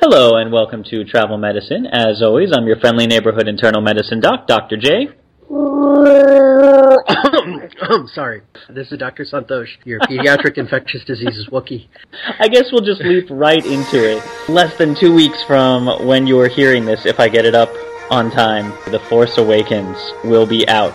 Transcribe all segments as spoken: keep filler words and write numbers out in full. Hello and welcome to Travel Medicine. As always, I'm your friendly neighborhood internal medicine doc, Doctor J. Sorry, this is Doctor Santos, your pediatric infectious diseases Wookiee. I guess we'll just leap right into it. Less than two weeks from when you are hearing this, if I get it up on time, The Force Awakens will be out.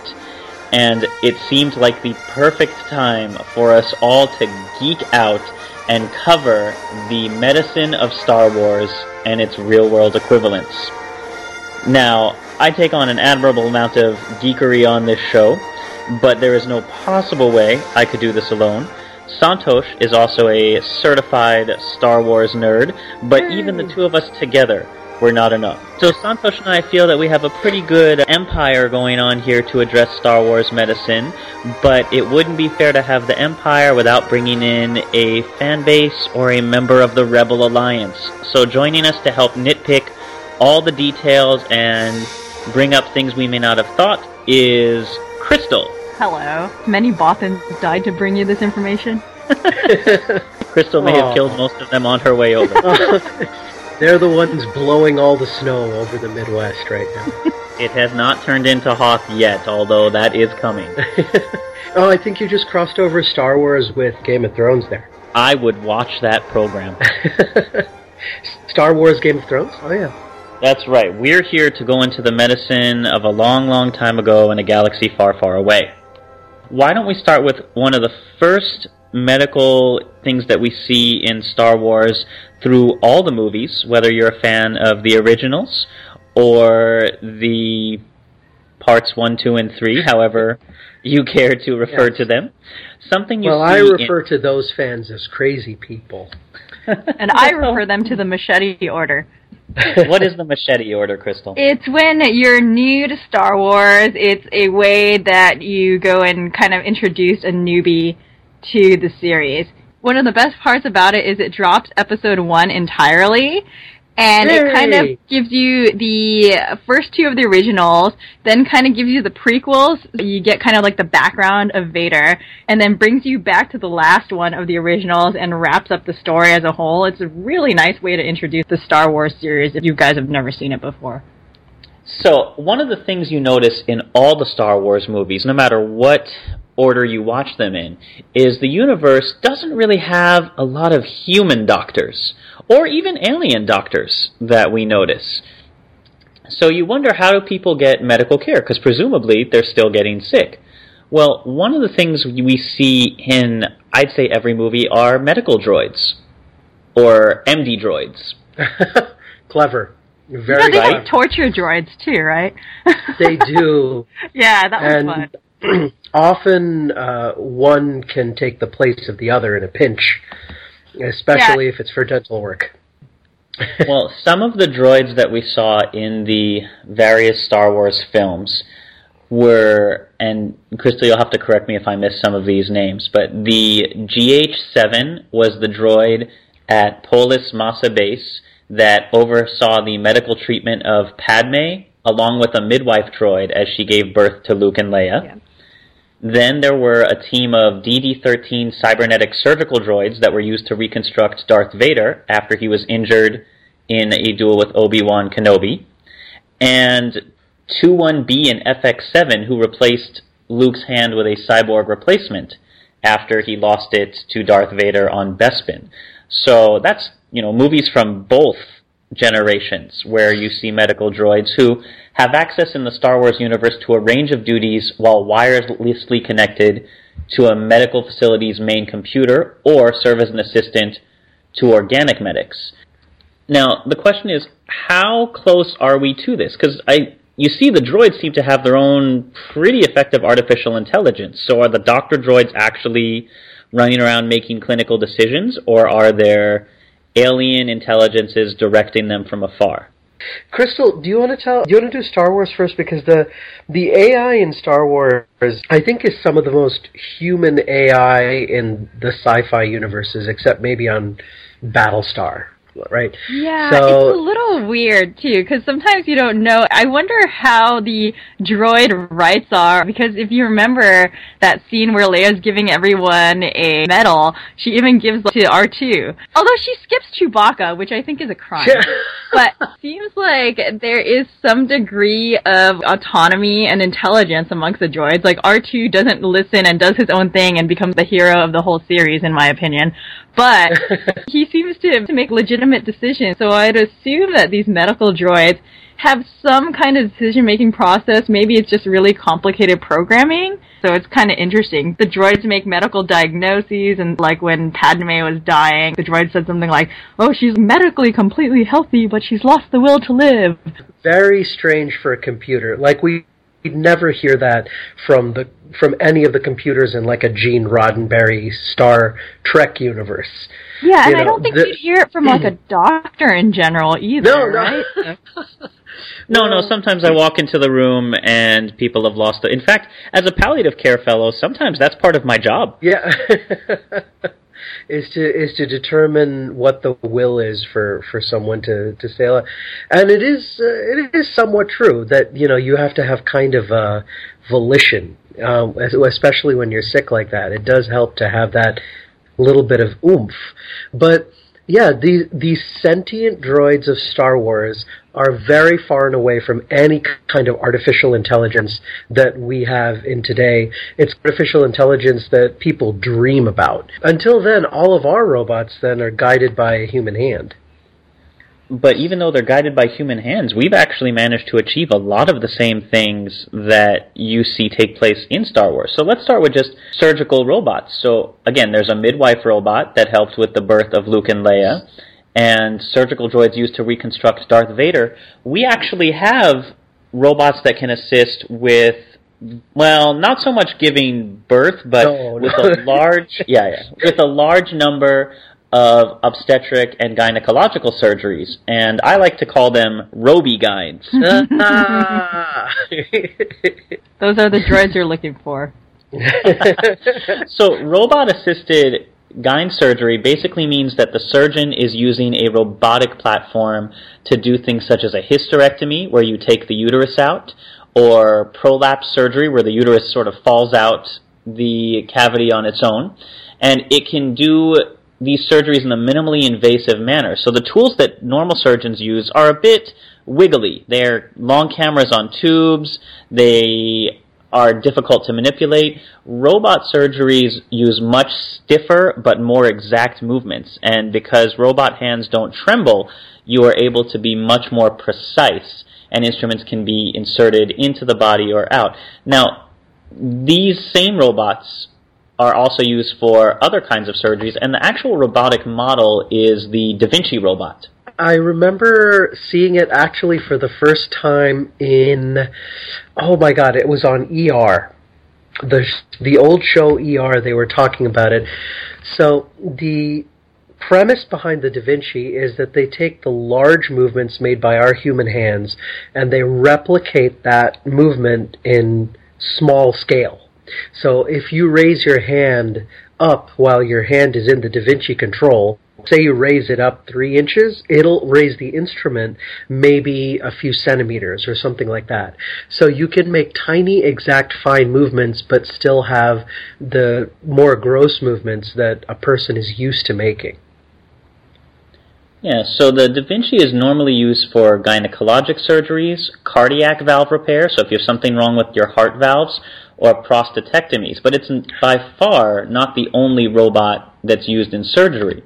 And it seemed like the perfect time for us all to geek out and cover the medicine of Star Wars and its real-world equivalents. Now, I take on an admirable amount of geekery on this show, but there is no possible way I could do this alone. Santosh is also a certified Star Wars nerd, but even the two of us together were not enough. So Santosh and I feel that we have a pretty good empire going on here to address Star Wars medicine, but it wouldn't be fair to have the empire without bringing in a fan base or a member of the Rebel Alliance. So joining us to help nitpick all the details and bring up things we may not have thought is Crystal. Hello. Many Bothans died to bring you this information. Crystal may Aww. have killed most of them on her way over. They're the ones blowing all the snow over the Midwest right now. It has not turned into Hoth yet, although that is coming. Oh, I think you just crossed over Star Wars with Game of Thrones there. I would watch that program. Star Wars Game of Thrones? Oh, yeah. That's right. We're here to go into the medicine of a long, long time ago in a galaxy far, far away. Why don't we start with one of the first medical things that we see in Star Wars through all the movies, whether you're a fan of the originals or the parts one, two, and three, however you care to refer yes. to them. Something you well, see I refer in- to those fans as crazy people. And I refer them to the Machete Order. What is the Machete Order, Crystal? It's when you're new to Star Wars. It's a way that you go and kind of introduce a newbie to the series. One of the best parts about it is it drops episode one entirely, and Yay. it kind of gives you the first two of the originals, then kind of gives you the prequels, so you get kind of like the background of Vader, and then brings you back to the last one of the originals and wraps up the story as a whole. It's a really nice way to introduce the Star Wars series if you guys have never seen it before. So, one of the things you notice in all the Star Wars movies, no matter what order you watch them in, is the universe doesn't really have a lot of human doctors, or even alien doctors that we notice. So you wonder, how do people get medical care? Because presumably they're still getting sick. Well, one of the things we see in, I'd say, every movie are medical droids, or M D droids. Clever. Very. No, they fun. Make torture droids too, right? They do. Yeah, that was and fun. Often uh, one can take the place of the other in a pinch, especially yeah. if it's for dental work. Well, some of the droids that we saw in the various Star Wars films were, and Crystal, you'll have to correct me if I miss some of these names, but the G H seven was the droid at Polis Massa base that oversaw the medical treatment of Padme, along with a midwife droid as she gave birth to Luke and Leia. Yeah. Then there were a team of D D thirteen cybernetic surgical droids that were used to reconstruct Darth Vader after he was injured in a duel with Obi-Wan Kenobi. And two one B and F X seven, who replaced Luke's hand with a cyborg replacement after he lost it to Darth Vader on Bespin. So that's, you know, movies from both generations where you see medical droids who have access in the Star Wars universe to a range of duties while wirelessly connected to a medical facility's main computer or serve as an assistant to organic medics. Now, the question is, how close are we to this? Because I, you see the droids seem to have their own pretty effective artificial intelligence. So are the doctor droids actually running around making clinical decisions, or are there alien intelligences directing them from afar? Crystal, do you want to tell? Do you want to do Star Wars first? Because the the A I in Star Wars, I think, is some of the most human A I in the sci-fi universes, except maybe on Battlestar, right? Yeah, so, it's a little weird too, because sometimes you don't know. I wonder how the droid rights are, because if you remember that scene where Leia's giving everyone a medal, she even gives to R two. Although she skips Chewbacca, which I think is a crime. Yeah. But seems like there is some degree of autonomy and intelligence amongst the droids. Like R two doesn't listen and does his own thing and becomes the hero of the whole series, in my opinion. But he seems to, to make legitimate decisions, so I'd assume that these medical droids have some kind of decision-making process. Maybe it's just really complicated programming, so it's kind of interesting. The droids make medical diagnoses, and like when Padme was dying, the droid said something like, oh, she's medically completely healthy, but she's lost the will to live. Very strange for a computer. Like, we... You'd never hear that from the from any of the computers in like a Gene Roddenberry Star Trek universe. Yeah, you and know, I don't think the, you'd hear it from like a doctor in general either, no, right? No. no, no, sometimes I walk into the room and people have lost it. In fact, as a palliative care fellow, sometimes that's part of my job. Yeah. Is to is to determine what the will is for, for someone to, to stay alive, and it is uh, it is somewhat true that you know you have to have kind of a volition, um, especially when you're sick like that. It does help to have that little bit of oomph, but yeah, these these sentient droids of Star Wars are very far and away from any kind of artificial intelligence that we have in today. It's artificial intelligence that people dream about. Until then, all of our robots then are guided by a human hand. But even though they're guided by human hands, we've actually managed to achieve a lot of the same things that you see take place in Star Wars. So let's start with just surgical robots. So again, there's a midwife robot that helped with the birth of Luke and Leia, and surgical droids used to reconstruct Darth Vader. We actually have robots that can assist with, well, not so much giving birth, but no, with no. a large, yeah, yeah, with a large number of obstetric and gynecological surgeries, and I like to call them robi-gynes. Those are the droids you're looking for. So, robot-assisted gyne surgery basically means that the surgeon is using a robotic platform to do things such as a hysterectomy, where you take the uterus out, or prolapse surgery, where the uterus sort of falls out the cavity on its own. And it can do these surgeries in a minimally invasive manner. So the tools that normal surgeons use are a bit wiggly. They're long cameras on tubes. They are difficult to manipulate. Robot surgeries use much stiffer but more exact movements, and because robot hands don't tremble, you are able to be much more precise, and instruments can be inserted into the body or out. Now, these same robots are also used for other kinds of surgeries, and the actual robotic model is the Da Vinci robot. I remember seeing it actually for the first time in, oh my god, it was on E R. The, the old show E R, they were talking about it. So the premise behind the Da Vinci is that they take the large movements made by our human hands and they replicate that movement in small scale. So if you raise your hand up while your hand is in the Da Vinci control, say you raise it up three inches, it'll raise the instrument maybe a few centimeters or something like that. So you can make tiny, exact, fine movements, but still have the more gross movements that a person is used to making. Yeah, so the Da Vinci is normally used for gynecologic surgeries, cardiac valve repair, so if you have something wrong with your heart valves, or prostatectomies, but it's by far not the only robot that's used in surgery.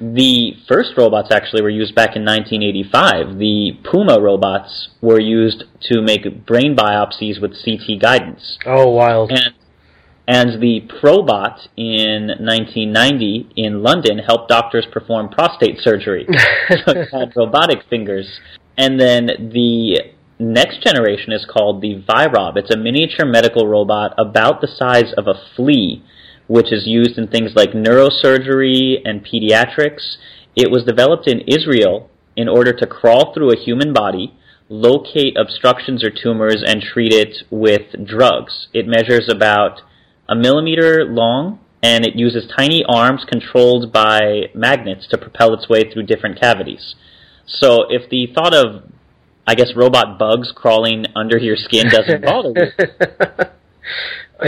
The first robots actually were used back in nineteen eighty-five. The Puma robots were used to make brain biopsies with C T guidance. Oh, wild. And, and the Probot in nineteen ninety in London helped doctors perform prostate surgery. It had robotic fingers. And then the next generation is called the Virob. It's a miniature medical robot about the size of a flea, which is used in things like neurosurgery and pediatrics. It was developed in Israel in order to crawl through a human body, locate obstructions or tumors, and treat it with drugs. It measures about a millimeter long, and it uses tiny arms controlled by magnets to propel its way through different cavities. So if the thought of, I guess, robot bugs crawling under your skin doesn't bother you.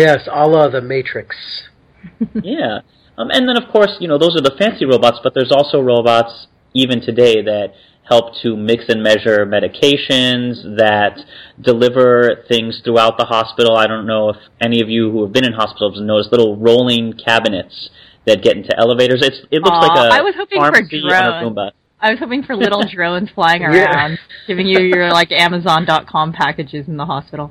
Yes, a la the Matrix. Yeah. Um, and then, of course, you know, those are the fancy robots, but there's also robots even today that help to mix and measure medications, that deliver things throughout the hospital. I don't know if any of you who have been in hospitals notice little rolling cabinets that get into elevators. It's, it looks Aww, like a I was hoping pharmacy for on a Roomba. I was hoping for little drones flying around, yeah. giving you your, like, Amazon dot com packages in the hospital.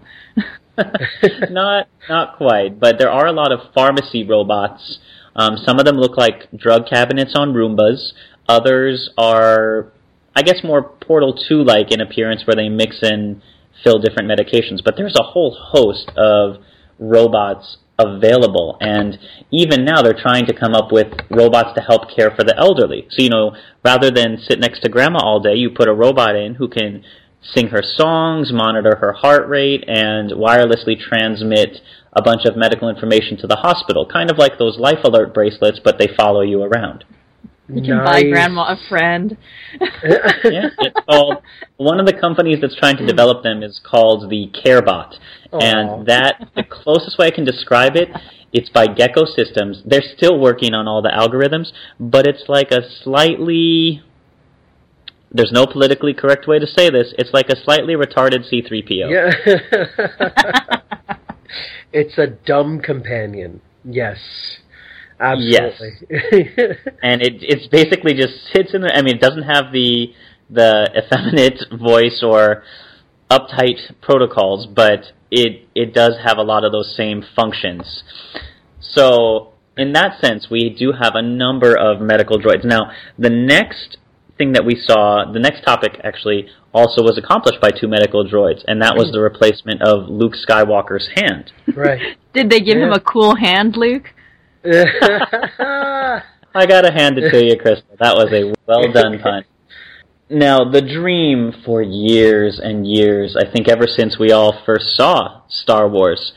not not quite, but there are a lot of pharmacy robots. Um, some of them look like drug cabinets on Roombas. Others are, I guess, more Portal two-like in appearance, where they mix and fill different medications. But there's a whole host of robots available, and even now they're trying to come up with robots to help care for the elderly. So, you know, rather than sit next to grandma all day, you put a robot in who can sing her songs, monitor her heart rate, and wirelessly transmit a bunch of medical information to the hospital, kind of like those Life Alert bracelets, but they follow you around. You can nice. buy grandma a friend. Yeah, it's called, one of the companies that's trying to develop them is called the CareBot. Aww. And that, the closest way I can describe it, it's by Gecko Systems. They're still working on all the algorithms, but it's like a slightly, there's no politically correct way to say this, it's like a slightly retarded C three P O. Yeah. It's a dumb companion. Yes. Absolutely. Yes. And it it's basically just sits in there. I mean, it doesn't have the the effeminate voice or uptight protocols, but it it does have a lot of those same functions. So in that sense, we do have a number of medical droids. Now, the next thing that we saw, the next topic actually also was accomplished by two medical droids, and that was the replacement of Luke Skywalker's hand. Right. Did they give yeah. him a cool hand, Luke? I gotta hand it to you, Crystal. That was a well done pun. Now, the dream for years and years, I think ever since we all first saw Star Wars,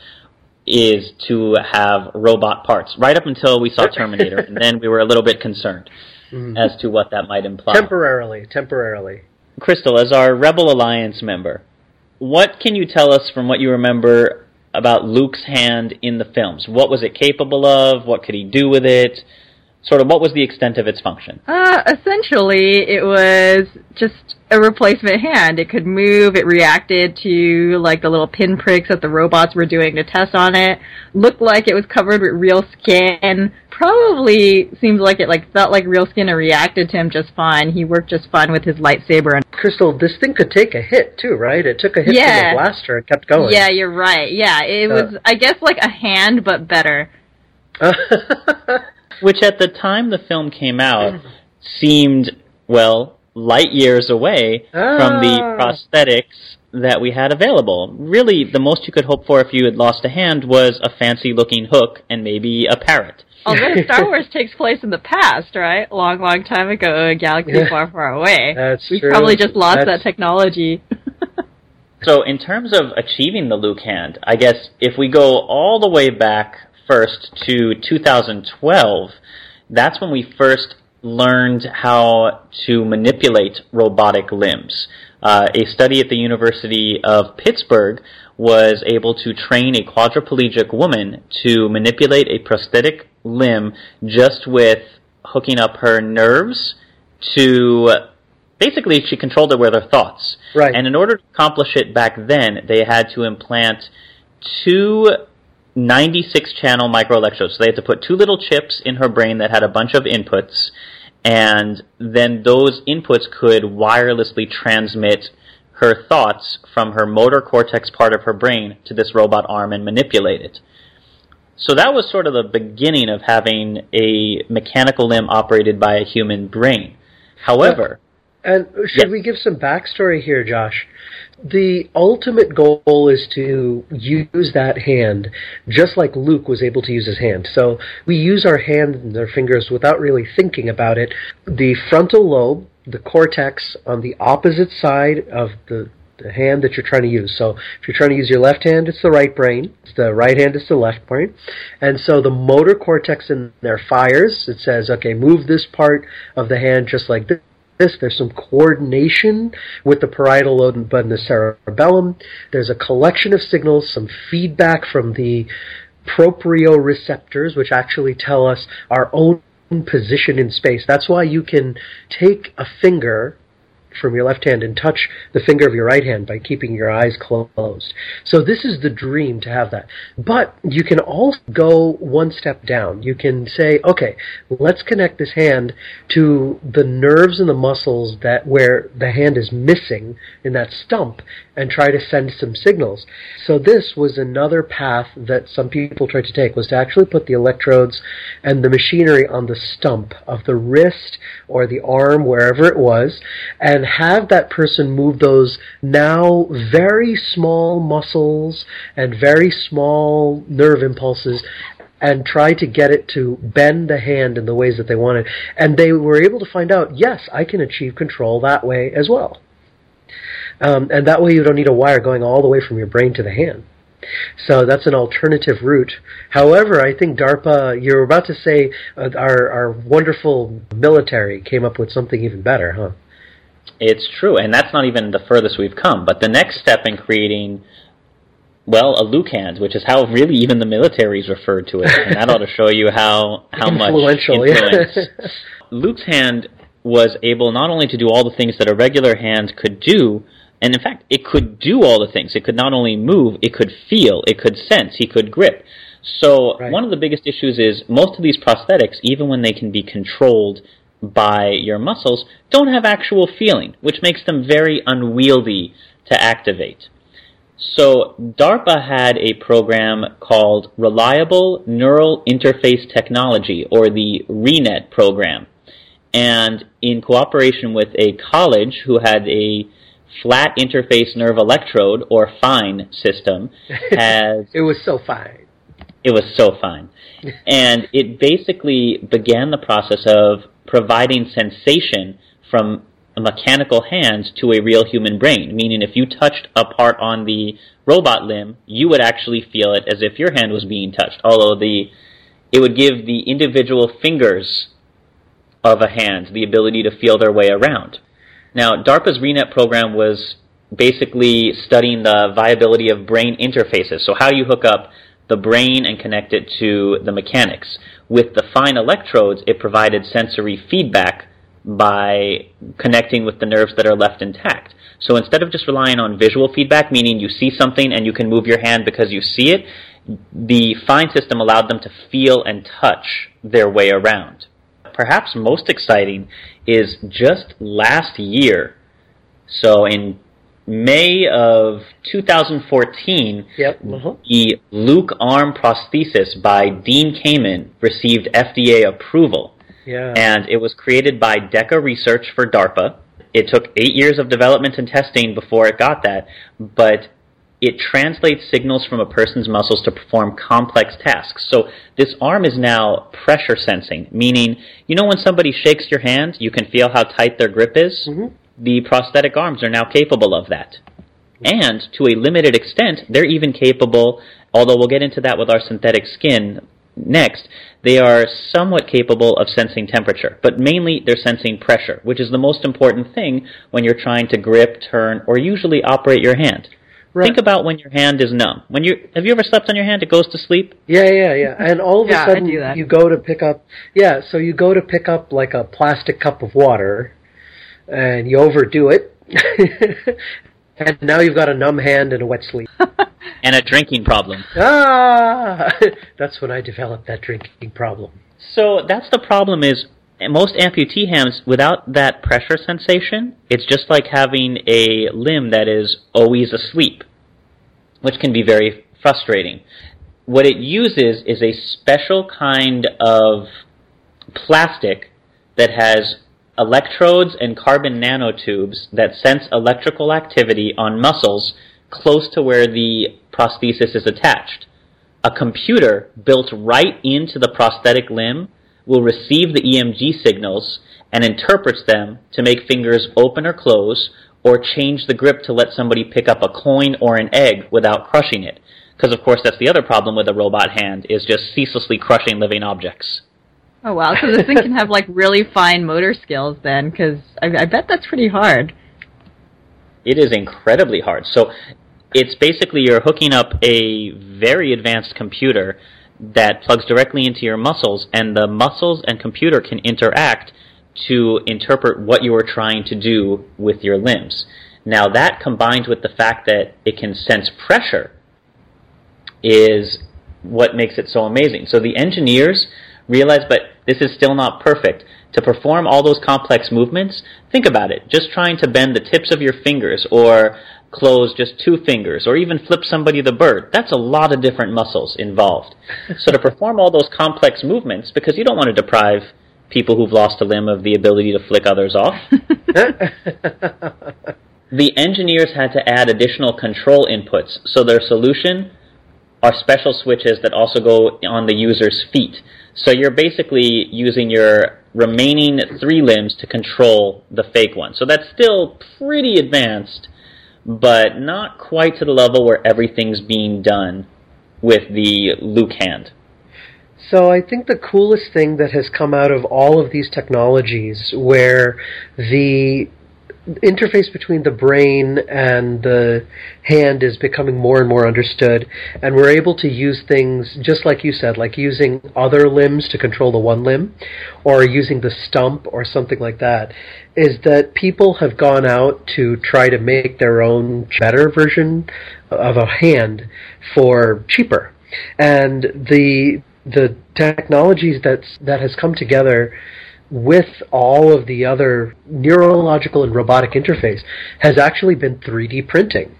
is to have robot parts. Right up until we saw Terminator, and then we were a little bit concerned mm-hmm. as to what that might imply. Temporarily, temporarily. Crystal, as our Rebel Alliance member, what can you tell us from what you remember about Luke's hand in the films? What was it capable of? What could he do with it? Sort of what was the extent of its function? Uh, essentially, it was just a replacement hand. It could move. It reacted to, like, the little pinpricks that the robots were doing to test on it. Looked like it was covered with real skin. Probably seems like it, like, felt like real skin and reacted to him just fine. He worked just fine with his lightsaber. And Crystal, this thing could take a hit, too, right? It took a hit yeah. from the blaster and kept going. Yeah, you're right. Yeah, it uh. was, I guess, like a hand, but better. Which at the time the film came out seemed, well, light years away ah. from the prosthetics that we had available. Really, the most you could hope for if you had lost a hand was a fancy-looking hook and maybe a parrot. Although Star Wars takes place in the past, right? Long, long time ago, a galaxy yeah. far, far away. That's We've true. probably just lost That's... that technology. So in terms of achieving the Luke hand, I guess if we go all the way back first to two thousand twelve, that's when we first learned how to manipulate robotic limbs. Uh, a study at the University of Pittsburgh was able to train a quadriplegic woman to manipulate a prosthetic limb just with hooking up her nerves to... Basically, she controlled it with her thoughts. Right. And in order to accomplish it back then, they had to implant two ninety-six channel microelectrodes. So they had to put two little chips in her brain that had a bunch of inputs, and then those inputs could wirelessly transmit her thoughts from her motor cortex part of her brain to this robot arm and manipulate it. So that was sort of the beginning of having a mechanical limb operated by a human brain. However... Yeah. And should yes. we give some backstory here, Josh? The ultimate goal is to use that hand just like Luke was able to use his hand. So we use our hand and our fingers without really thinking about it. The frontal lobe, the cortex on the opposite side of the, the hand that you're trying to use. So if you're trying to use your left hand, it's the right brain. If the right hand, it's the left brain. And so the motor cortex in there fires. It says, okay, move this part of the hand just like this. This. There's some coordination with the parietal lobe and the cerebellum. There's a collection of signals, some feedback from the proprioceptors, which actually tell us our own position in space. That's why you can take a finger from your left hand and touch the finger of your right hand by keeping your eyes closed. So this is the dream, to have that. But you can also go one step down. You can say, okay, let's connect this hand to the nerves and the muscles that where the hand is missing in that stump and try to send some signals. So this was another path that some people tried to take, was to actually put the electrodes and the machinery on the stump of the wrist or the arm, wherever it was, and and have that person move those now very small muscles and very small nerve impulses and try to get it to bend the hand in the ways that they wanted. And they were able to find out, yes, I can achieve control that way as well. Um, and that way you don't need a wire going all the way from your brain to the hand. So that's an alternative route. However, I think DARPA, you were about to say uh, our, our wonderful military came up with something even better, huh? It's true, and that's not even the furthest we've come. But the next step in creating, well, a Luke hand, which is how really even the military is referred to it, and that ought to show you how, how much influence. Yeah. Luke's hand was able not only to do all the things that a regular hand could do, and in fact, it could do all the things. It could not only move, it could feel, it could sense, he could grip. So right. One of the biggest issues is most of these prosthetics, even when they can be controlled by your muscles, don't have actual feeling, which makes them very unwieldy to activate. So DARPA had a program called Reliable Neural Interface Technology, or the RENET program. And in cooperation with a college who had a flat interface nerve electrode, or FINE system, has... It was so fine. It was so fine. And it basically began the process of providing sensation from a mechanical hand to a real human brain, meaning if you touched a part on the robot limb, you would actually feel it as if your hand was being touched, although the it would give the individual fingers of a hand the ability to feel their way around. Now, DARPA's RENET program was basically studying the viability of brain interfaces, so how you hook up the brain and connect it to the mechanics. With the fine electrodes, it provided sensory feedback by connecting with the nerves that are left intact. So instead of just relying on visual feedback, meaning you see something and you can move your hand because you see it, the fine system allowed them to feel and touch their way around. Perhaps most exciting is just last year, so in May of two thousand fourteen, yep. uh-huh. the Luke arm prosthesis by Dean Kamen received F D A approval. Yeah. And it was created by DECA Research for DARPA. It took eight years of development and testing before it got that, but it translates signals from a person's muscles to perform complex tasks. So this arm is now pressure sensing, meaning, you know when somebody shakes your hand, you can feel how tight their grip is? Mm-hmm. The prosthetic arms are now capable of that. And to a limited extent, they're even capable, although we'll get into that with our synthetic skin next, they are somewhat capable of sensing temperature, but mainly they're sensing pressure, which is the most important thing when you're trying to grip, turn, or usually operate your hand. Right. Think about when your hand is numb. When you have you ever slept on your hand? It goes to sleep. Yeah, yeah, yeah. And all of yeah, a sudden, you go to pick up. Yeah, so you go to pick up like a plastic cup of water, and you overdo it, and now you've got a numb hand and a wet sleep, and a drinking problem. Ah, that's when I developed that drinking problem. So that's the problem is. And most amputee hands, without that pressure sensation, it's just like having a limb that is always asleep, which can be very frustrating. What it uses is a special kind of plastic that has electrodes and carbon nanotubes that sense electrical activity on muscles close to where the prosthesis is attached. A computer built right into the prosthetic limb will receive the E M G signals and interprets them to make fingers open or close or change the grip to let somebody pick up a coin or an egg without crushing it. Because, of course, that's the other problem with a robot hand is just ceaselessly crushing living objects. Oh, wow. So this thing can have, like, really fine motor skills then, because I, I bet that's pretty hard. It is incredibly hard. So it's basically you're hooking up a very advanced computer that plugs directly into your muscles, and the muscles and computer can interact to interpret what you are trying to do with your limbs. Now, that combined with the fact that it can sense pressure is what makes it so amazing. So the engineers realize, but this is still not perfect. To perform all those complex movements, think about it. Just trying to bend the tips of your fingers or close just two fingers, or even flip somebody the bird. That's a lot of different muscles involved. So to perform all those complex movements, because you don't want to deprive people who've lost a limb of the ability to flick others off, the engineers had to add additional control inputs. So their solution are special switches that also go on the user's feet. So you're basically using your remaining three limbs to control the fake one. So that's still pretty advanced, but not quite to the level where everything's being done with the Luke hand. So I think the coolest thing that has come out of all of these technologies where the interface between the brain and the hand is becoming more and more understood, and we're able to use things, just like you said, like using other limbs to control the one limb, or using the stump or something like that, is that people have gone out to try to make their own better version of a hand for cheaper. And the the technologies that's, that has come together with all of the other neurological and robotic interface has actually been three D printing.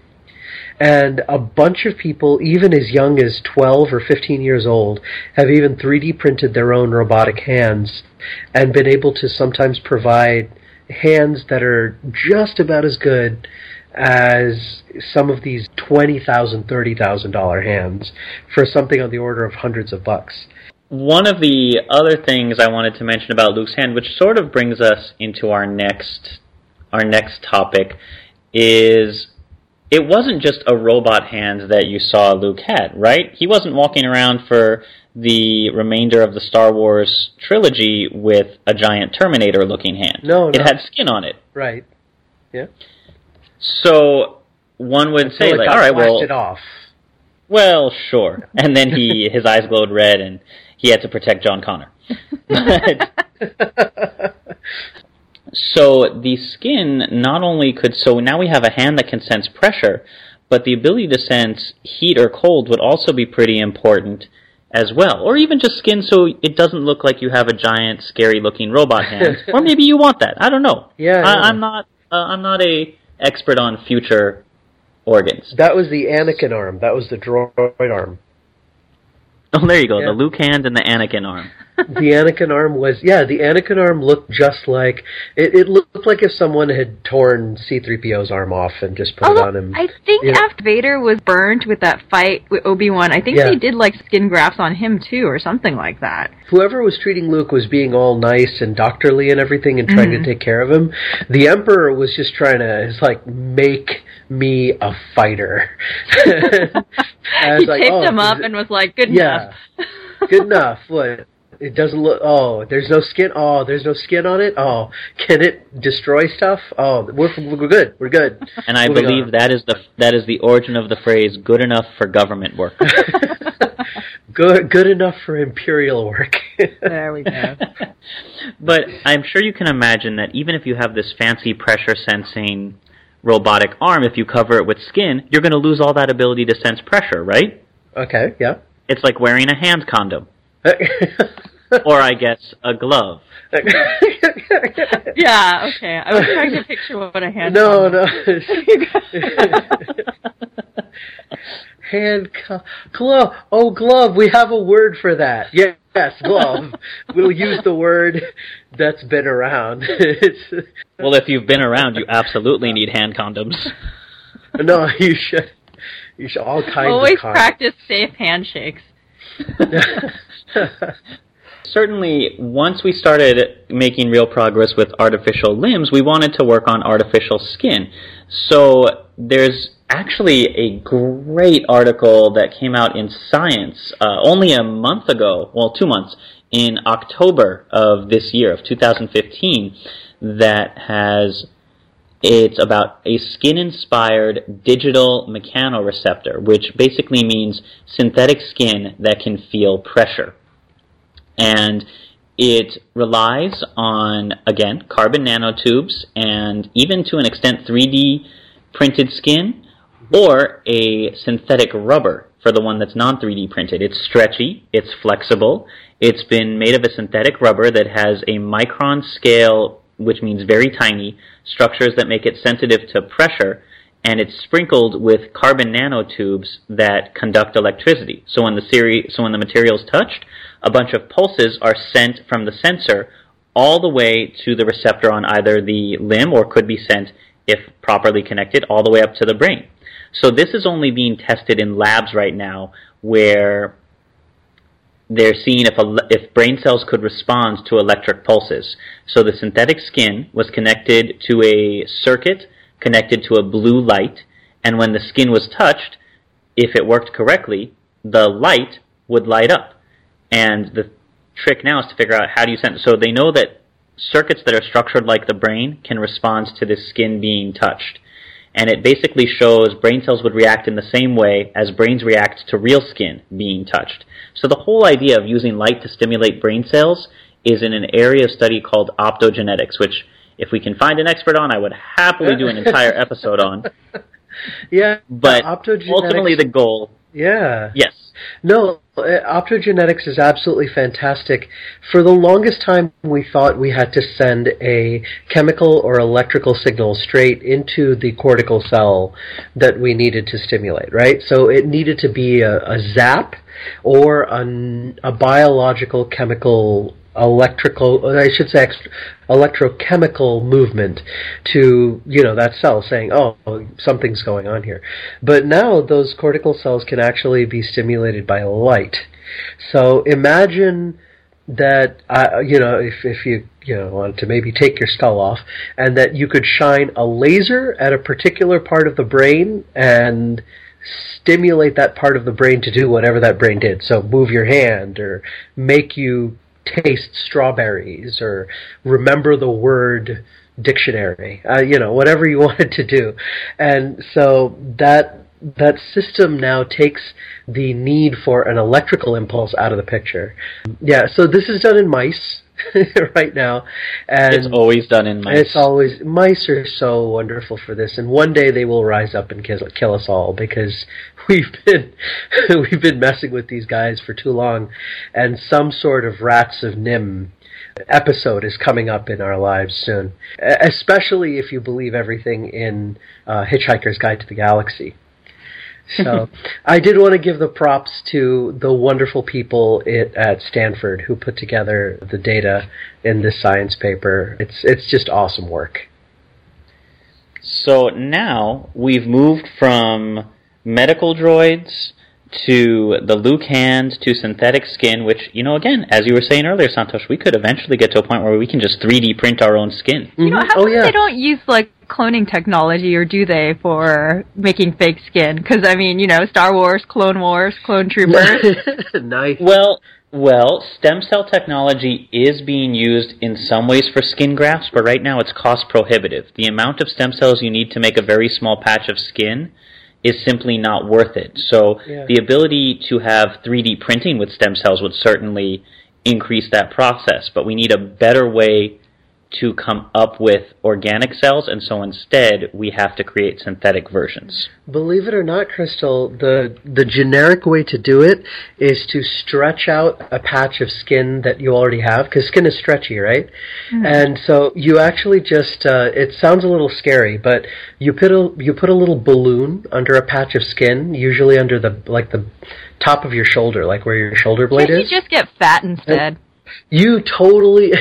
And a bunch of people, even as young as twelve or fifteen years old, have even three D printed their own robotic hands and been able to sometimes provide hands that are just about as good as some of these twenty thousand dollars, thirty thousand dollars hands for something on the order of hundreds of bucks. One of the other things I wanted to mention about Luke's hand, which sort of brings us into our next our next topic, is it wasn't just a robot hand that you saw Luke had, right? He wasn't walking around for the remainder of the Star Wars trilogy with a giant Terminator-looking hand. No, no. It had skin on it. Right. Yeah. So one would say, like, all right, well, it off. Well, sure. And then he his eyes glowed red, and he had to protect John Connor. But, so the skin not only could... So now we have a hand that can sense pressure, but the ability to sense heat or cold would also be pretty important as well. Or even just skin so it doesn't look like you have a giant, scary-looking robot hand. Or maybe you want that. I don't know. Yeah, I, yeah. I'm not uh, I'm not a expert on future organs. That was the Anakin arm. That was the droid arm. Oh, there you go. Yeah. The Luke hand and the Anakin arm. The Anakin arm was, yeah, the Anakin arm looked just like, it, it looked like if someone had torn C three P O's arm off and just put Although, it on him. I think you know. after Vader was burnt with that fight with Obi-Wan, I think yeah. they did like skin grafts on him too or something like that. Whoever was treating Luke was being all nice and doctorly and everything and trying mm-hmm. to take care of him. The Emperor was just trying to, it's like, make me a fighter. He like, taped oh, him up and was like, good yeah, enough. Good enough, what? It doesn't look, oh, there's no skin, oh, there's no skin on it, oh, can it destroy stuff? Oh, we're we're good, we're good. And I Moving believe on. that is the that is the origin of the phrase, good enough for government work. good, good enough for imperial work. There we go. But I'm sure you can imagine that even if you have this fancy pressure-sensing robotic arm, if you cover it with skin, you're going to lose all that ability to sense pressure, right? Okay, yeah. It's like wearing a hand condom. Or, I guess, a glove. Yeah, okay. I was trying to picture what a hand No, on. no. Hand, co- glove. Oh, glove, we have a word for that. Yes, glove. We'll use the word that's been around. Well, if you've been around, you absolutely need hand condoms. No, you should. You should all kinds Always of condoms. Always practice safe handshakes. Certainly, once we started making real progress with artificial limbs, we wanted to work on artificial skin. So there's actually a great article that came out in Science uh, only a month ago, well, two months, in October of this year, of two thousand fifteen, that has... It's about a skin-inspired digital mechanoreceptor, which basically means synthetic skin that can feel pressure. And it relies on, again, carbon nanotubes and even to an extent three D printed skin or a synthetic rubber for the one that's non three D printed. It's stretchy, it's flexible, it's been made of a synthetic rubber that has a micron scale, which means very tiny, structures that make it sensitive to pressure, and it's sprinkled with carbon nanotubes that conduct electricity. So when the seri- so when the material's touched, a bunch of pulses are sent from the sensor all the way to the receptor on either the limb, or could be sent, if properly connected, all the way up to the brain. So this is only being tested in labs right now where they're seeing if a, if brain cells could respond to electric pulses. So the synthetic skin was connected to a circuit, connected to a blue light, and when the skin was touched, if it worked correctly, the light would light up. And the trick now is to figure out how do you sense. So they know that circuits that are structured like the brain can respond to the skin being touched. And it basically shows brain cells would react in the same way as brains react to real skin being touched. So the whole idea of using light to stimulate brain cells is in an area of study called optogenetics, which if we can find an expert on, I would happily do an entire episode on. Yeah, but optogenetics, ultimately the goal... Yeah. Yes. No, optogenetics is absolutely fantastic. For the longest time, we thought we had to send a chemical or electrical signal straight into the cortical cell that we needed to stimulate, right? So it needed to be a, a zap or a, a biological chemical electrical, I should say ext- electrochemical movement to, you know, that cell saying, oh, something's going on here. But now those cortical cells can actually be stimulated by light. So imagine that, uh, you know, if, if you, you know, wanted to maybe take your skull off and that you could shine a laser at a particular part of the brain and stimulate that part of the brain to do whatever that brain did. So move your hand or make you taste strawberries or remember the word dictionary, uh, you know, whatever you wanted to do. And so that that system now takes the need for an electrical impulse out of the picture. Yeah, so this is done in mice right now. And it's always done in mice. It's always, mice are so wonderful for this. And one day they will rise up and kill, kill us all because we've been we've been messing with these guys for too long. And some sort of Rats of Nim episode is coming up in our lives soon, especially if you believe everything in uh, Hitchhiker's Guide to the Galaxy. So I did want to give the props to the wonderful people it, at Stanford who put together the data in this science paper. It's it's just awesome work. So now we've moved from medical droids to the Luke hand, to synthetic skin, which, you know, again, as you were saying earlier, Santosh, we could eventually get to a point where we can just three D print our own skin. Mm-hmm. You know, how oh, come yeah. they don't use, like, cloning technology, or do they, for making fake skin? Because, I mean, you know, Star Wars, Clone Wars, Clone Troopers. Nice. Well, well, stem cell technology is being used in some ways for skin grafts, but right now it's cost prohibitive. The amount of stem cells you need to make a very small patch of skin is simply not worth it. So yeah. the ability to have three D printing with stem cells would certainly increase that process, but we need a better way to come up with organic cells, and so instead we have to create synthetic versions. Believe it or not, Crystal, the the generic way to do it is to stretch out a patch of skin that you already have, because skin is stretchy, right? Mm-hmm. And so you actually just, uh, it sounds a little scary, but you put a, you put a little balloon under a patch of skin, usually under the like the top of your shoulder, like where your shoulder blade Can't is. You just get fat instead. And you totally...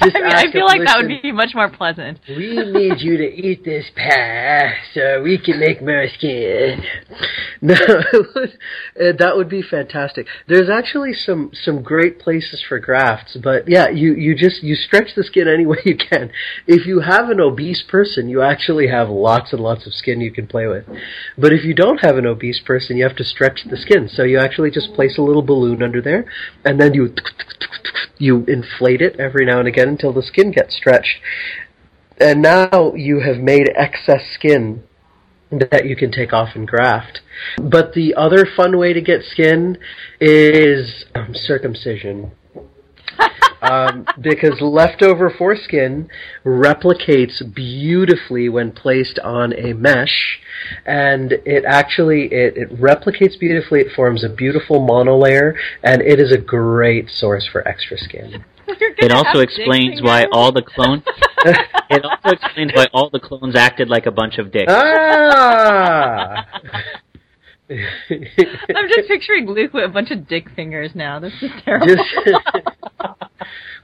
Just I mean, I feel like that would be much more pleasant. We need you to eat this pie so we can make more skin. No, that would be fantastic. There's actually some, some great places for grafts, but yeah, you, you just you stretch the skin any way you can. If you have an obese person, you actually have lots and lots of skin you can play with. But if you don't have an obese person, you have to stretch the skin. So you actually just place a little balloon under there, and then you you inflate it every now and again until the skin gets stretched. And now you have made excess skin that you can take off and graft. But the other fun way to get skin is um, circumcision. Um, because leftover foreskin replicates beautifully when placed on a mesh, and it actually it, it replicates beautifully. It forms a beautiful monolayer, and it is a great source for extra skin. It also explains why all the clones. It also explains why all the clones acted like a bunch of dicks. Ah. I'm just picturing Luke with a bunch of dick fingers now. This is terrible. Just,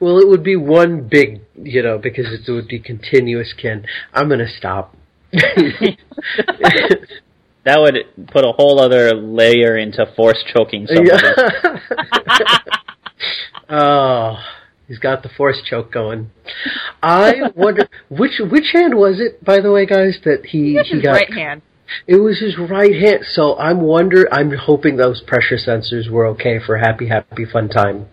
well, it would be one big, you know, because it would be continuous kin. I'm going to stop. That would put a whole other layer into force choking something. Oh, he's got the force choke going. I wonder, which which hand was it, by the way, guys, that he, he got? Right hand. It was his right hand, so I'm wonder. I'm hoping those pressure sensors were okay for happy, happy, fun time.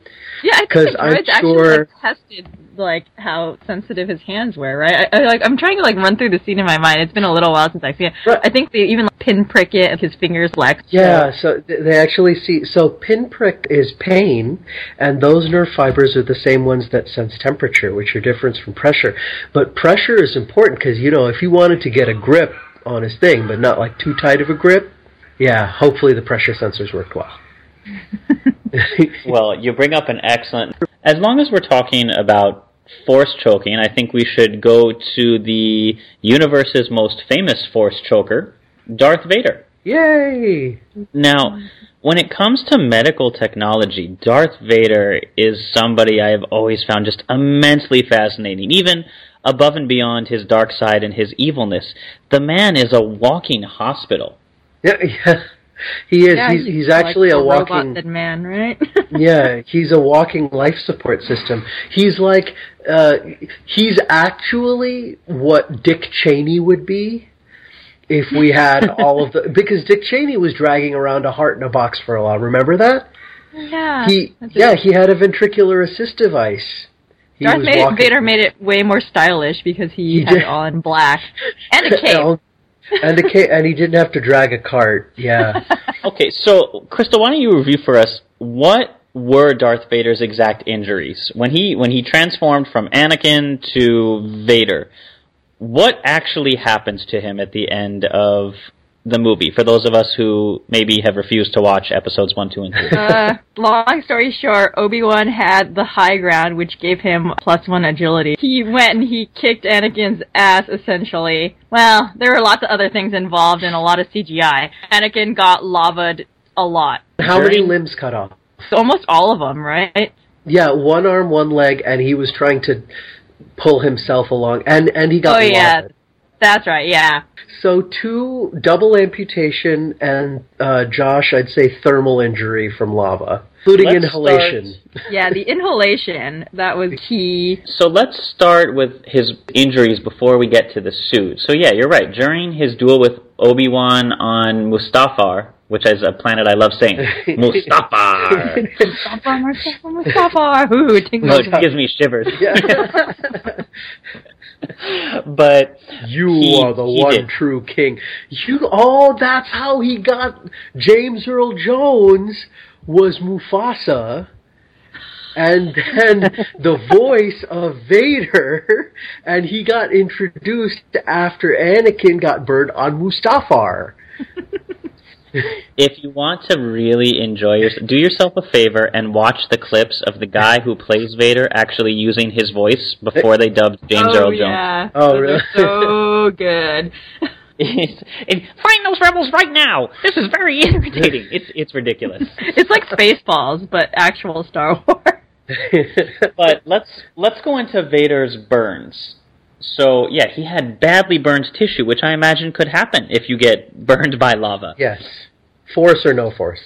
Yeah, I think it's sure... actually like, tested like how sensitive his hands were, right? I, I, like I'm trying to like run through the scene in my mind. It's been a little while since I've seen it. Right. I think they even like, pinprick it, his fingers like. Yeah, so they actually see. So pinprick is pain, and those nerve fibers are the same ones that sense temperature, which are different from pressure. But pressure is important because you know if you wanted to get a grip on his thing, but not like too tight of a grip. Yeah, hopefully the pressure sensors worked well. Well, you bring up an excellent... As long as we're talking about force choking, I think we should go to the universe's most famous force choker, Darth Vader. Yay! Now, when it comes to medical technology, Darth Vader is somebody I have always found just immensely fascinating, even above and beyond his dark side and his evilness. The man is a walking hospital. Yeah, yeah. He is. Yeah, he's he's, he's actually like a walking robot man, right? Yeah, he's a walking life support system. He's like uh, he's actually what Dick Cheney would be if we had all of the because Dick Cheney was dragging around a heart in a box for a while. Remember that? Yeah. He yeah he had a ventricular assist device. He Darth Vader walking. made it way more stylish because he, he had did. it all in black. And a cape. and, a cape, and he didn't have to drag a cart, yeah. Okay, so, Crystal, why don't you review for us what were Darth Vader's exact injuries? When he when he transformed from Anakin to Vader, what actually happens to him at the end of the movie, for those of us who maybe have refused to watch episodes one, two, and three? Uh, long story short, Obi-Wan had the high ground, which gave him plus one agility. He went and he kicked Anakin's ass, essentially. Well, there were lots of other things involved and a lot of C G I. Anakin got lava'd a lot. How many limbs cut off? Almost all of them, right? Yeah, one arm, one leg, and he was trying to pull himself along, and, and he got oh, lava'd. Yeah. That's right, yeah. So two, double amputation, and uh, Josh, I'd say thermal injury from lava, including let's inhalation. Start, yeah, the inhalation, that was key. So let's start with his injuries before we get to the suit. So yeah, you're right. During his duel with Obi-Wan on Mustafar, which is a planet I love saying, Mustafar. Mustafar, Mustafar, Mustafar. Ooh, no, it gives me shivers. Yeah. But you he, are the one did. true king. You oh, that's how he got James Earl Jones was Mufasa, and then the voice of Vader, and he got introduced after Anakin got burned on Mustafar. If you want to really enjoy yourself, do yourself a favor and watch the clips of the guy who plays Vader actually using his voice before they dubbed James oh, Earl yeah. Jones. Oh, really? So good. It's, it, find those rebels right now! This is very irritating. It's it's ridiculous. It's like Spaceballs, but actual Star Wars. But let's let's go into Vader's burns. So, yeah, he had badly burned tissue, which I imagine could happen if you get burned by lava. Yes. Force or no force.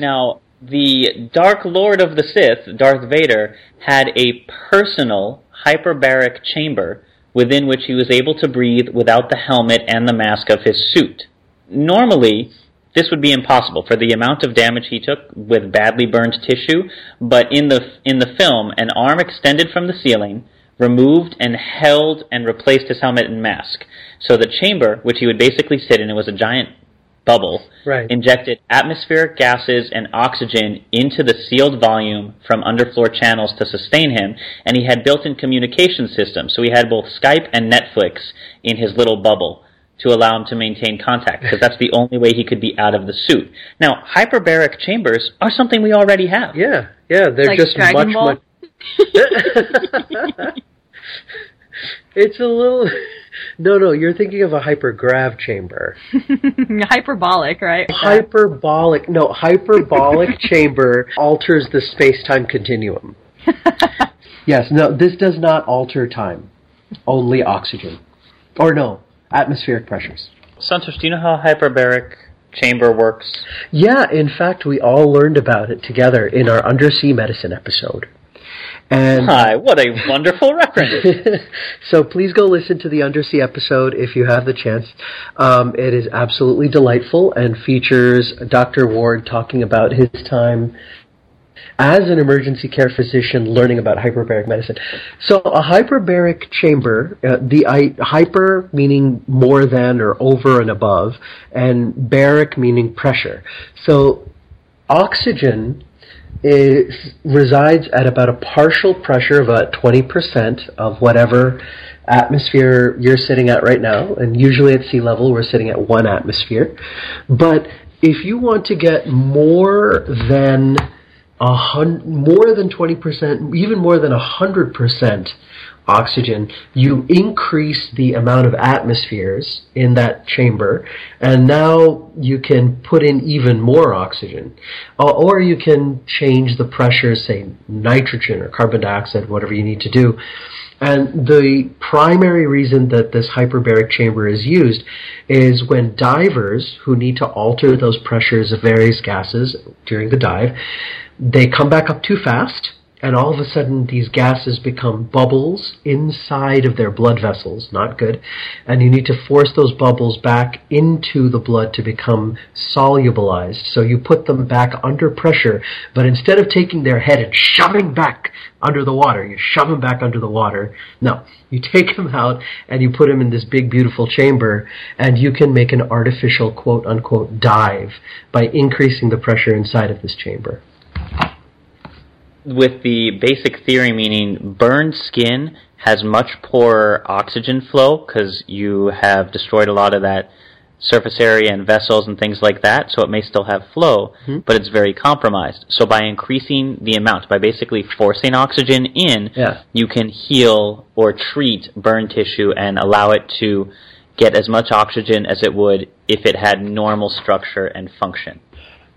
Now, the Dark Lord of the Sith, Darth Vader, had a personal hyperbaric chamber within which he was able to breathe without the helmet and the mask of his suit. Normally, this would be impossible for the amount of damage he took with badly burned tissue, but in the in the film, an arm extended from the ceiling removed and held and replaced his helmet and mask. So the chamber, which he would basically sit in, it was a giant bubble, right, injected atmospheric gases and oxygen into the sealed volume from underfloor channels to sustain him, and he had built-in communication systems. So he had both Skype and Netflix in his little bubble to allow him to maintain contact, because that's the only way he could be out of the suit. Now, hyperbaric chambers are something we already have. Yeah, yeah, they're like just much, Ball? much... It's a little no no you're thinking of a hypergrav chamber. Hyperbolic, right? Hyperbolic no hyperbolic chamber alters the space-time continuum. Yes, no, this does not alter time, only oxygen, or no, atmospheric pressures. Santos, do you know how hyperbaric chamber works? Yeah, in fact we all learned about it together in our Undersea Medicine episode. And hi, what a wonderful reference. So please go listen to the Undersea episode if you have the chance. Um, it is absolutely delightful and features Doctor Ward talking about his time as an emergency care physician learning about hyperbaric medicine. So a hyperbaric chamber, uh, the I, hyper meaning more than or over and above, and baric meaning pressure. So oxygen... it resides at about a partial pressure of about twenty percent of whatever atmosphere you're sitting at right now. And usually at sea level, we're sitting at one atmosphere. But if you want to get more than a hundred, more than twenty percent, even more than one hundred percent oxygen, you increase the amount of atmospheres in that chamber, and now you can put in even more oxygen. Uh, or you can change the pressure, say nitrogen or carbon dioxide, whatever you need to do. And the primary reason that this hyperbaric chamber is used is when divers who need to alter those pressures of various gases during the dive, they come back up too fast, and all of a sudden these gases become bubbles inside of their blood vessels, not good, and you need to force those bubbles back into the blood to become solubilized. So you put them back under pressure, but instead of taking their head and shoving back under the water, you shove them back under the water, no, you take them out and you put them in this big beautiful chamber, and you can make an artificial quote-unquote dive by increasing the pressure inside of this chamber. With the basic theory meaning burned skin has much poorer oxygen flow because you have destroyed a lot of that surface area and vessels and things like that, so it may still have flow, mm-hmm. but it's very compromised. So by increasing the amount, by basically forcing oxygen in, yeah. you can heal or treat burn tissue and allow it to get as much oxygen as it would if it had normal structure and function.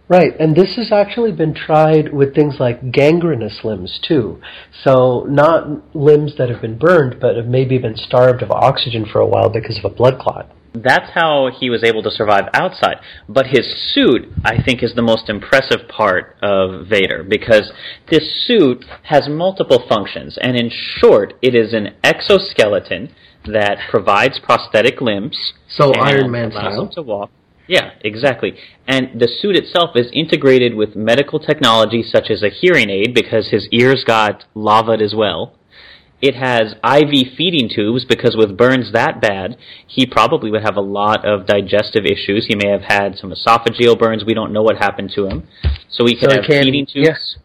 Right, and this has actually been tried with things like gangrenous limbs, too. So not limbs that have been burned, but have maybe been starved of oxygen for a while because of a blood clot. That's how he was able to survive outside. But his suit, I think, is the most impressive part of Vader, because this suit has multiple functions. And in short, it is an exoskeleton that provides prosthetic limbs. So Iron Man style. Allows him to walk. Yeah, exactly. And the suit itself is integrated with medical technology such as a hearing aid, because his ears got lava'd as well. It has I V feeding tubes, because with burns that bad, he probably would have a lot of digestive issues. He may have had some esophageal burns. We don't know what happened to him. So he could so have can, feeding tubes yes.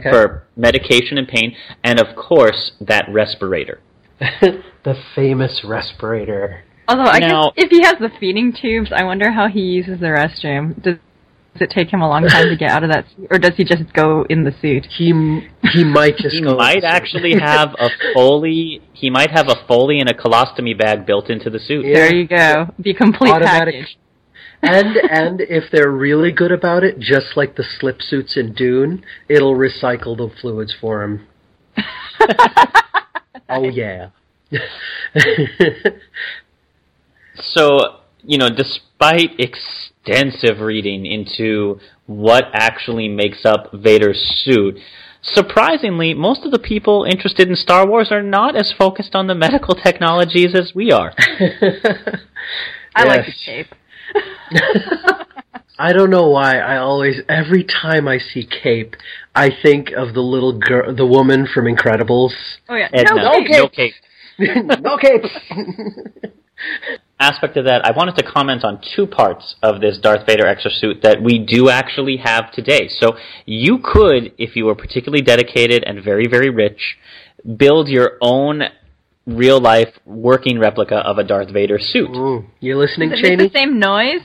okay. for medication and pain. And, of course, that respirator. The famous respirator. Although, I now, guess if he has the feeding tubes, I wonder how he uses the restroom. Does Does it take him a long time to get out of that suit, or does he just go in the suit? He he might just he go might in the actually suit. have a Foley. He might have a Foley and a colostomy bag built into the suit. Yeah. There you go. The complete Automatic. package. And and if they're really good about it, just like the slip suits in Dune, it'll recycle the fluids for him. Oh yeah. So, you know, despite extensive reading into what actually makes up Vader's suit, surprisingly, most of the people interested in Star Wars are not as focused on the medical technologies as we are. I like the cape. I don't know why I always, every time I see cape, I think of the little girl, the woman from Incredibles. Oh, yeah. Edna. No cape. No cape. No cape. Aspect of that, I wanted to comment on two parts of this Darth Vader exosuit that we do actually have today. So you could, if you were particularly dedicated and very, very rich, build your own real-life working replica of a Darth Vader suit. Ooh, you're listening, Does it Cheney? Make the same noise?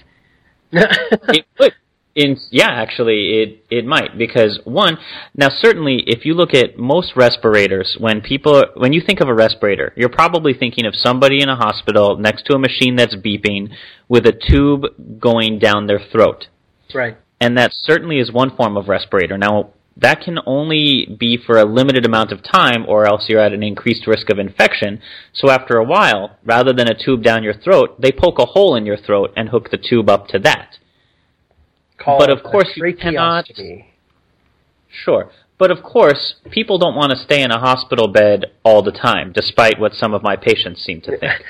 It would. In, yeah, actually, it, it might, because one, now certainly if you look at most respirators, when people, when you think of a respirator, you're probably thinking of somebody in a hospital next to a machine that's beeping with a tube going down their throat. Right. And that certainly is one form of respirator. Now, that can only be for a limited amount of time, or else you're at an increased risk of infection. So after a while, rather than a tube down your throat, they poke a hole in your throat and hook the tube up to that. But of course you cannot. Sure. But of course, people don't want to stay in a hospital bed all the time, despite what some of my patients seem to think.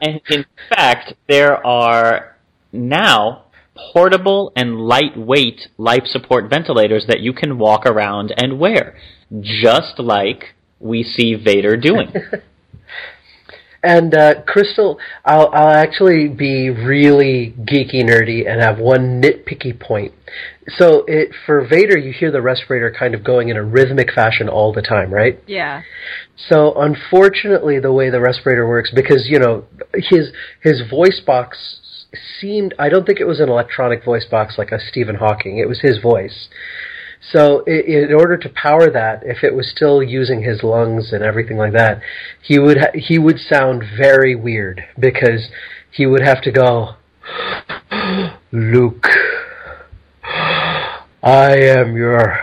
And in fact, there are now portable and lightweight life support ventilators that you can walk around and wear, just like we see Vader doing. And, uh, Crystal, I'll, I'll actually be really geeky nerdy and have one nitpicky point. So it, for Vader, you hear the respirator kind of going in a rhythmic fashion all the time, right? Yeah. So unfortunately, the way the respirator works, because, you know, his his voice box seemed, I don't think it was an electronic voice box like a Stephen Hawking. It was his voice. So in order to power that, if it was still using his lungs and everything like that, he would ha- he would sound very weird, because he would have to go, Luke, I am your,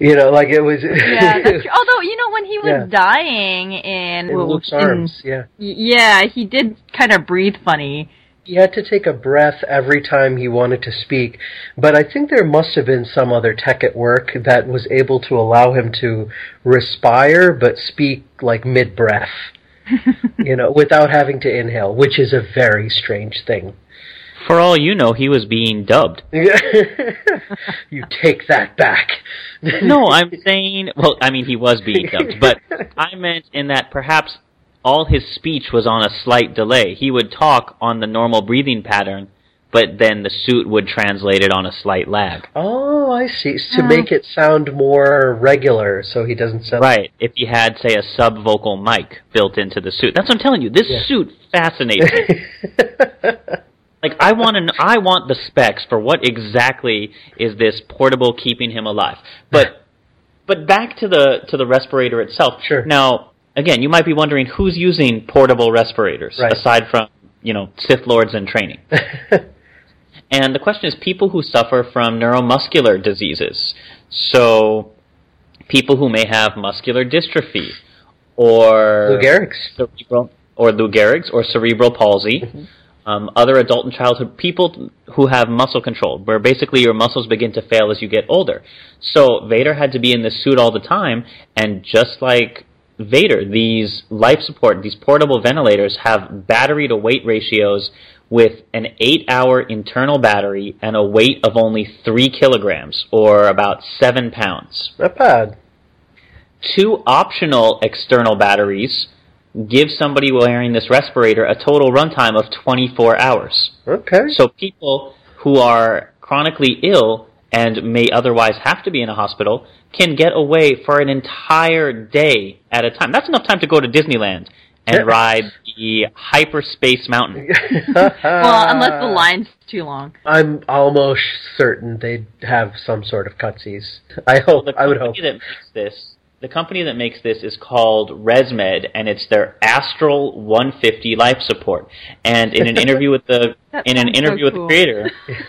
you know, like it was. Yeah, that's true. Although, you know, when he was yeah. dying in, in Luke's in, arms, yeah, yeah, he did kind of breathe funny. He had to take a breath every time he wanted to speak, but I think there must have been some other tech at work that was able to allow him to respire but speak like mid-breath, you know, without having to inhale, which is a very strange thing. For all you know, he was being dubbed. You take that back. No, I'm saying, well, I mean, he was being dubbed, but I meant in that perhaps all his speech was on a slight delay. He would talk on the normal breathing pattern, but then the suit would translate it on a slight lag. Oh, I see. To make it sound more regular so he doesn't sound... Right. If he had, say, a sub-vocal mic built into the suit. That's what I'm telling you. This yeah. suit fascinates me. Like, I want an, I want the specs for what exactly is this portable keeping him alive. But but back to the to the respirator itself. Sure. Now, again, you might be wondering who's using portable respirators, right. aside from, you know, Sith Lords in training. And the question is people who suffer from neuromuscular diseases. So people who may have muscular dystrophy or Lou Gehrig's. Cerebral, or Lou Gehrig's or cerebral palsy. Mm-hmm. Um, other adult and childhood people who have muscle control, where basically your muscles begin to fail as you get older. So Vader had to be in this suit all the time, and just like Vader, these life support, these portable ventilators have battery to weight ratios with an eight-hour internal battery and a weight of only three kilograms, or about seven pounds. Not bad. Two optional external batteries give somebody wearing this respirator a total runtime of twenty-four hours. Okay. So people who are chronically ill and may otherwise have to be in a hospital can get away for an entire day at a time. That's enough time to go to Disneyland and yeah. ride the hyperspace mountain. Well, unless the line's too long. I'm almost certain they'd have some sort of cutsies. I hope. Well, I would hope. The company that makes this, the company that makes this is called ResMed, and it's their Astral one fifty life support. And in an interview with the in an interview so cool. with the creator.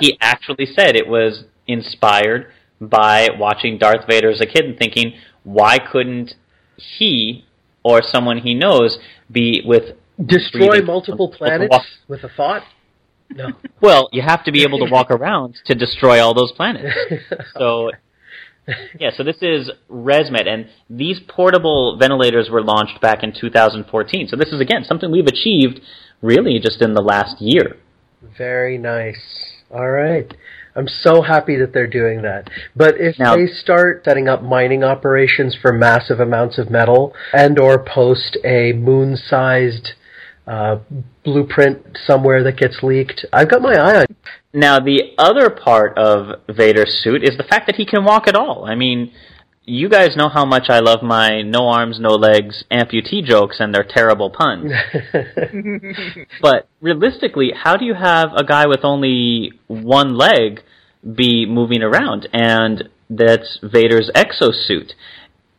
He actually said it was inspired by watching Darth Vader as a kid and thinking, why couldn't he or someone he knows be with... Destroy multiple planets with a thought? No. Well, you have to be able to walk around to destroy all those planets. So, yeah, so this is ResMed, and these portable ventilators were launched back in two thousand fourteen. So this is, again, something we've achieved really just in the last year. Very nice. All right. I'm so happy that they're doing that. But if now, they start setting up mining operations for massive amounts of metal and or post a moon-sized uh, blueprint somewhere that gets leaked, I've got my eye on it. Now, the other part of Vader's suit is the fact that he can walk at all. I mean, you guys know how much I love my no arms, no legs amputee jokes and their terrible puns. But realistically, how do you have a guy with only one leg be moving around? And that's Vader's exosuit.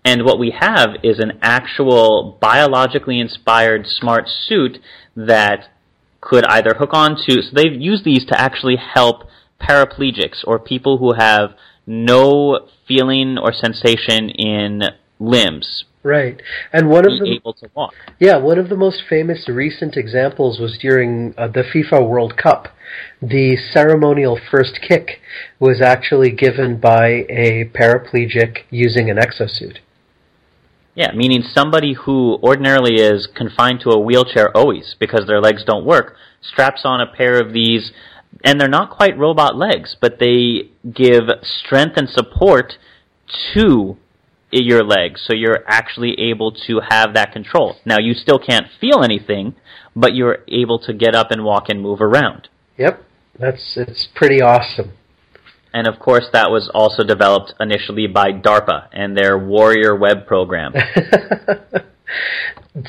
And what we have is an actual biologically inspired smart suit that could either hook onto... So they've used these to actually help paraplegics or people who have no feeling or sensation in limbs. Right. And one of the able to walk. Yeah, one of the most famous recent examples was during uh, the FIFA World Cup. The ceremonial first kick was actually given by a paraplegic using an exosuit. Yeah, meaning somebody who ordinarily is confined to a wheelchair always because their legs don't work, straps on a pair of these. And they're not quite robot legs, but they give strength and support to your legs, so you're actually able to have that control. Now, you still can't feel anything, but you're able to get up and walk and move around. Yep, that's it's pretty awesome. And, of course, that was also developed initially by DARPA and their Warrior Web program.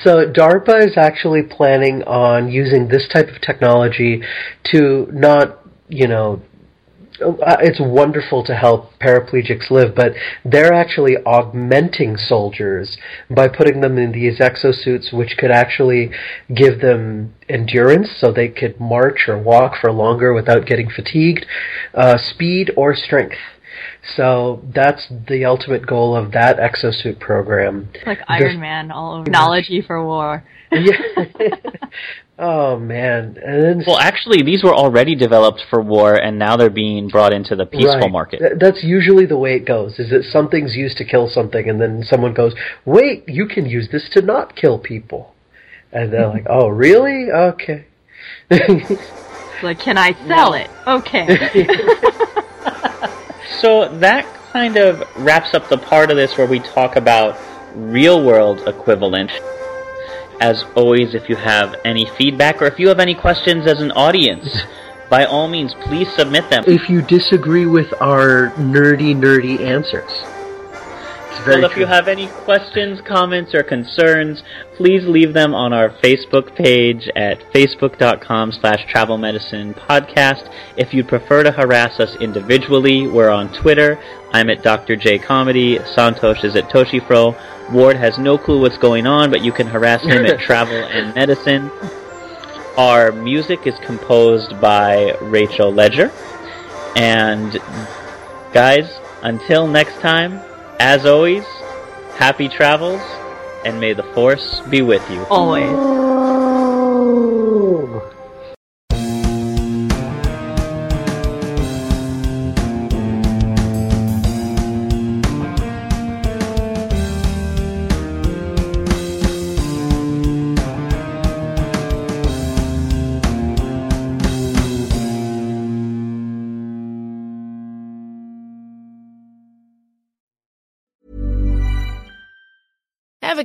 So DARPA is actually planning on using this type of technology to not, you know, it's wonderful to help paraplegics live, but they're actually augmenting soldiers by putting them in these exosuits, which could actually give them endurance so they could march or walk for longer without getting fatigued, uh, speed or strength. So that's the ultimate goal of that exosuit program. It's like Iron the, Man all over. Technology for war. Yeah. Oh, man. And then, well, actually, these were already developed for war, and now they're being brought into the peaceful right. market. That's usually the way it goes, is that something's used to kill something, and then someone goes, wait, you can use this to not kill people. And they're mm-hmm. like, oh, really? Okay. Like, can I sell no. it? Okay. So that kind of wraps up the part of this where we talk about real-world equivalent. As always, if you have any feedback or if you have any questions as an audience, by all means, please submit them. If you disagree with our nerdy, nerdy answers. It's very well, if true. You have any questions, comments, or concerns, please leave them on our Facebook page at facebook.com slash travel medicine podcast. If you'd prefer to harass us individually, we're on Twitter. I'm at Doctor J Comedy. Santosh is at Toshifro. Ward has no clue what's going on, but you can harass him at Travel and Medicine. Our music is composed by Rachel Ledger. And guys, until next time, as always, happy travels, and may the Force be with you. Always. Oh. Ever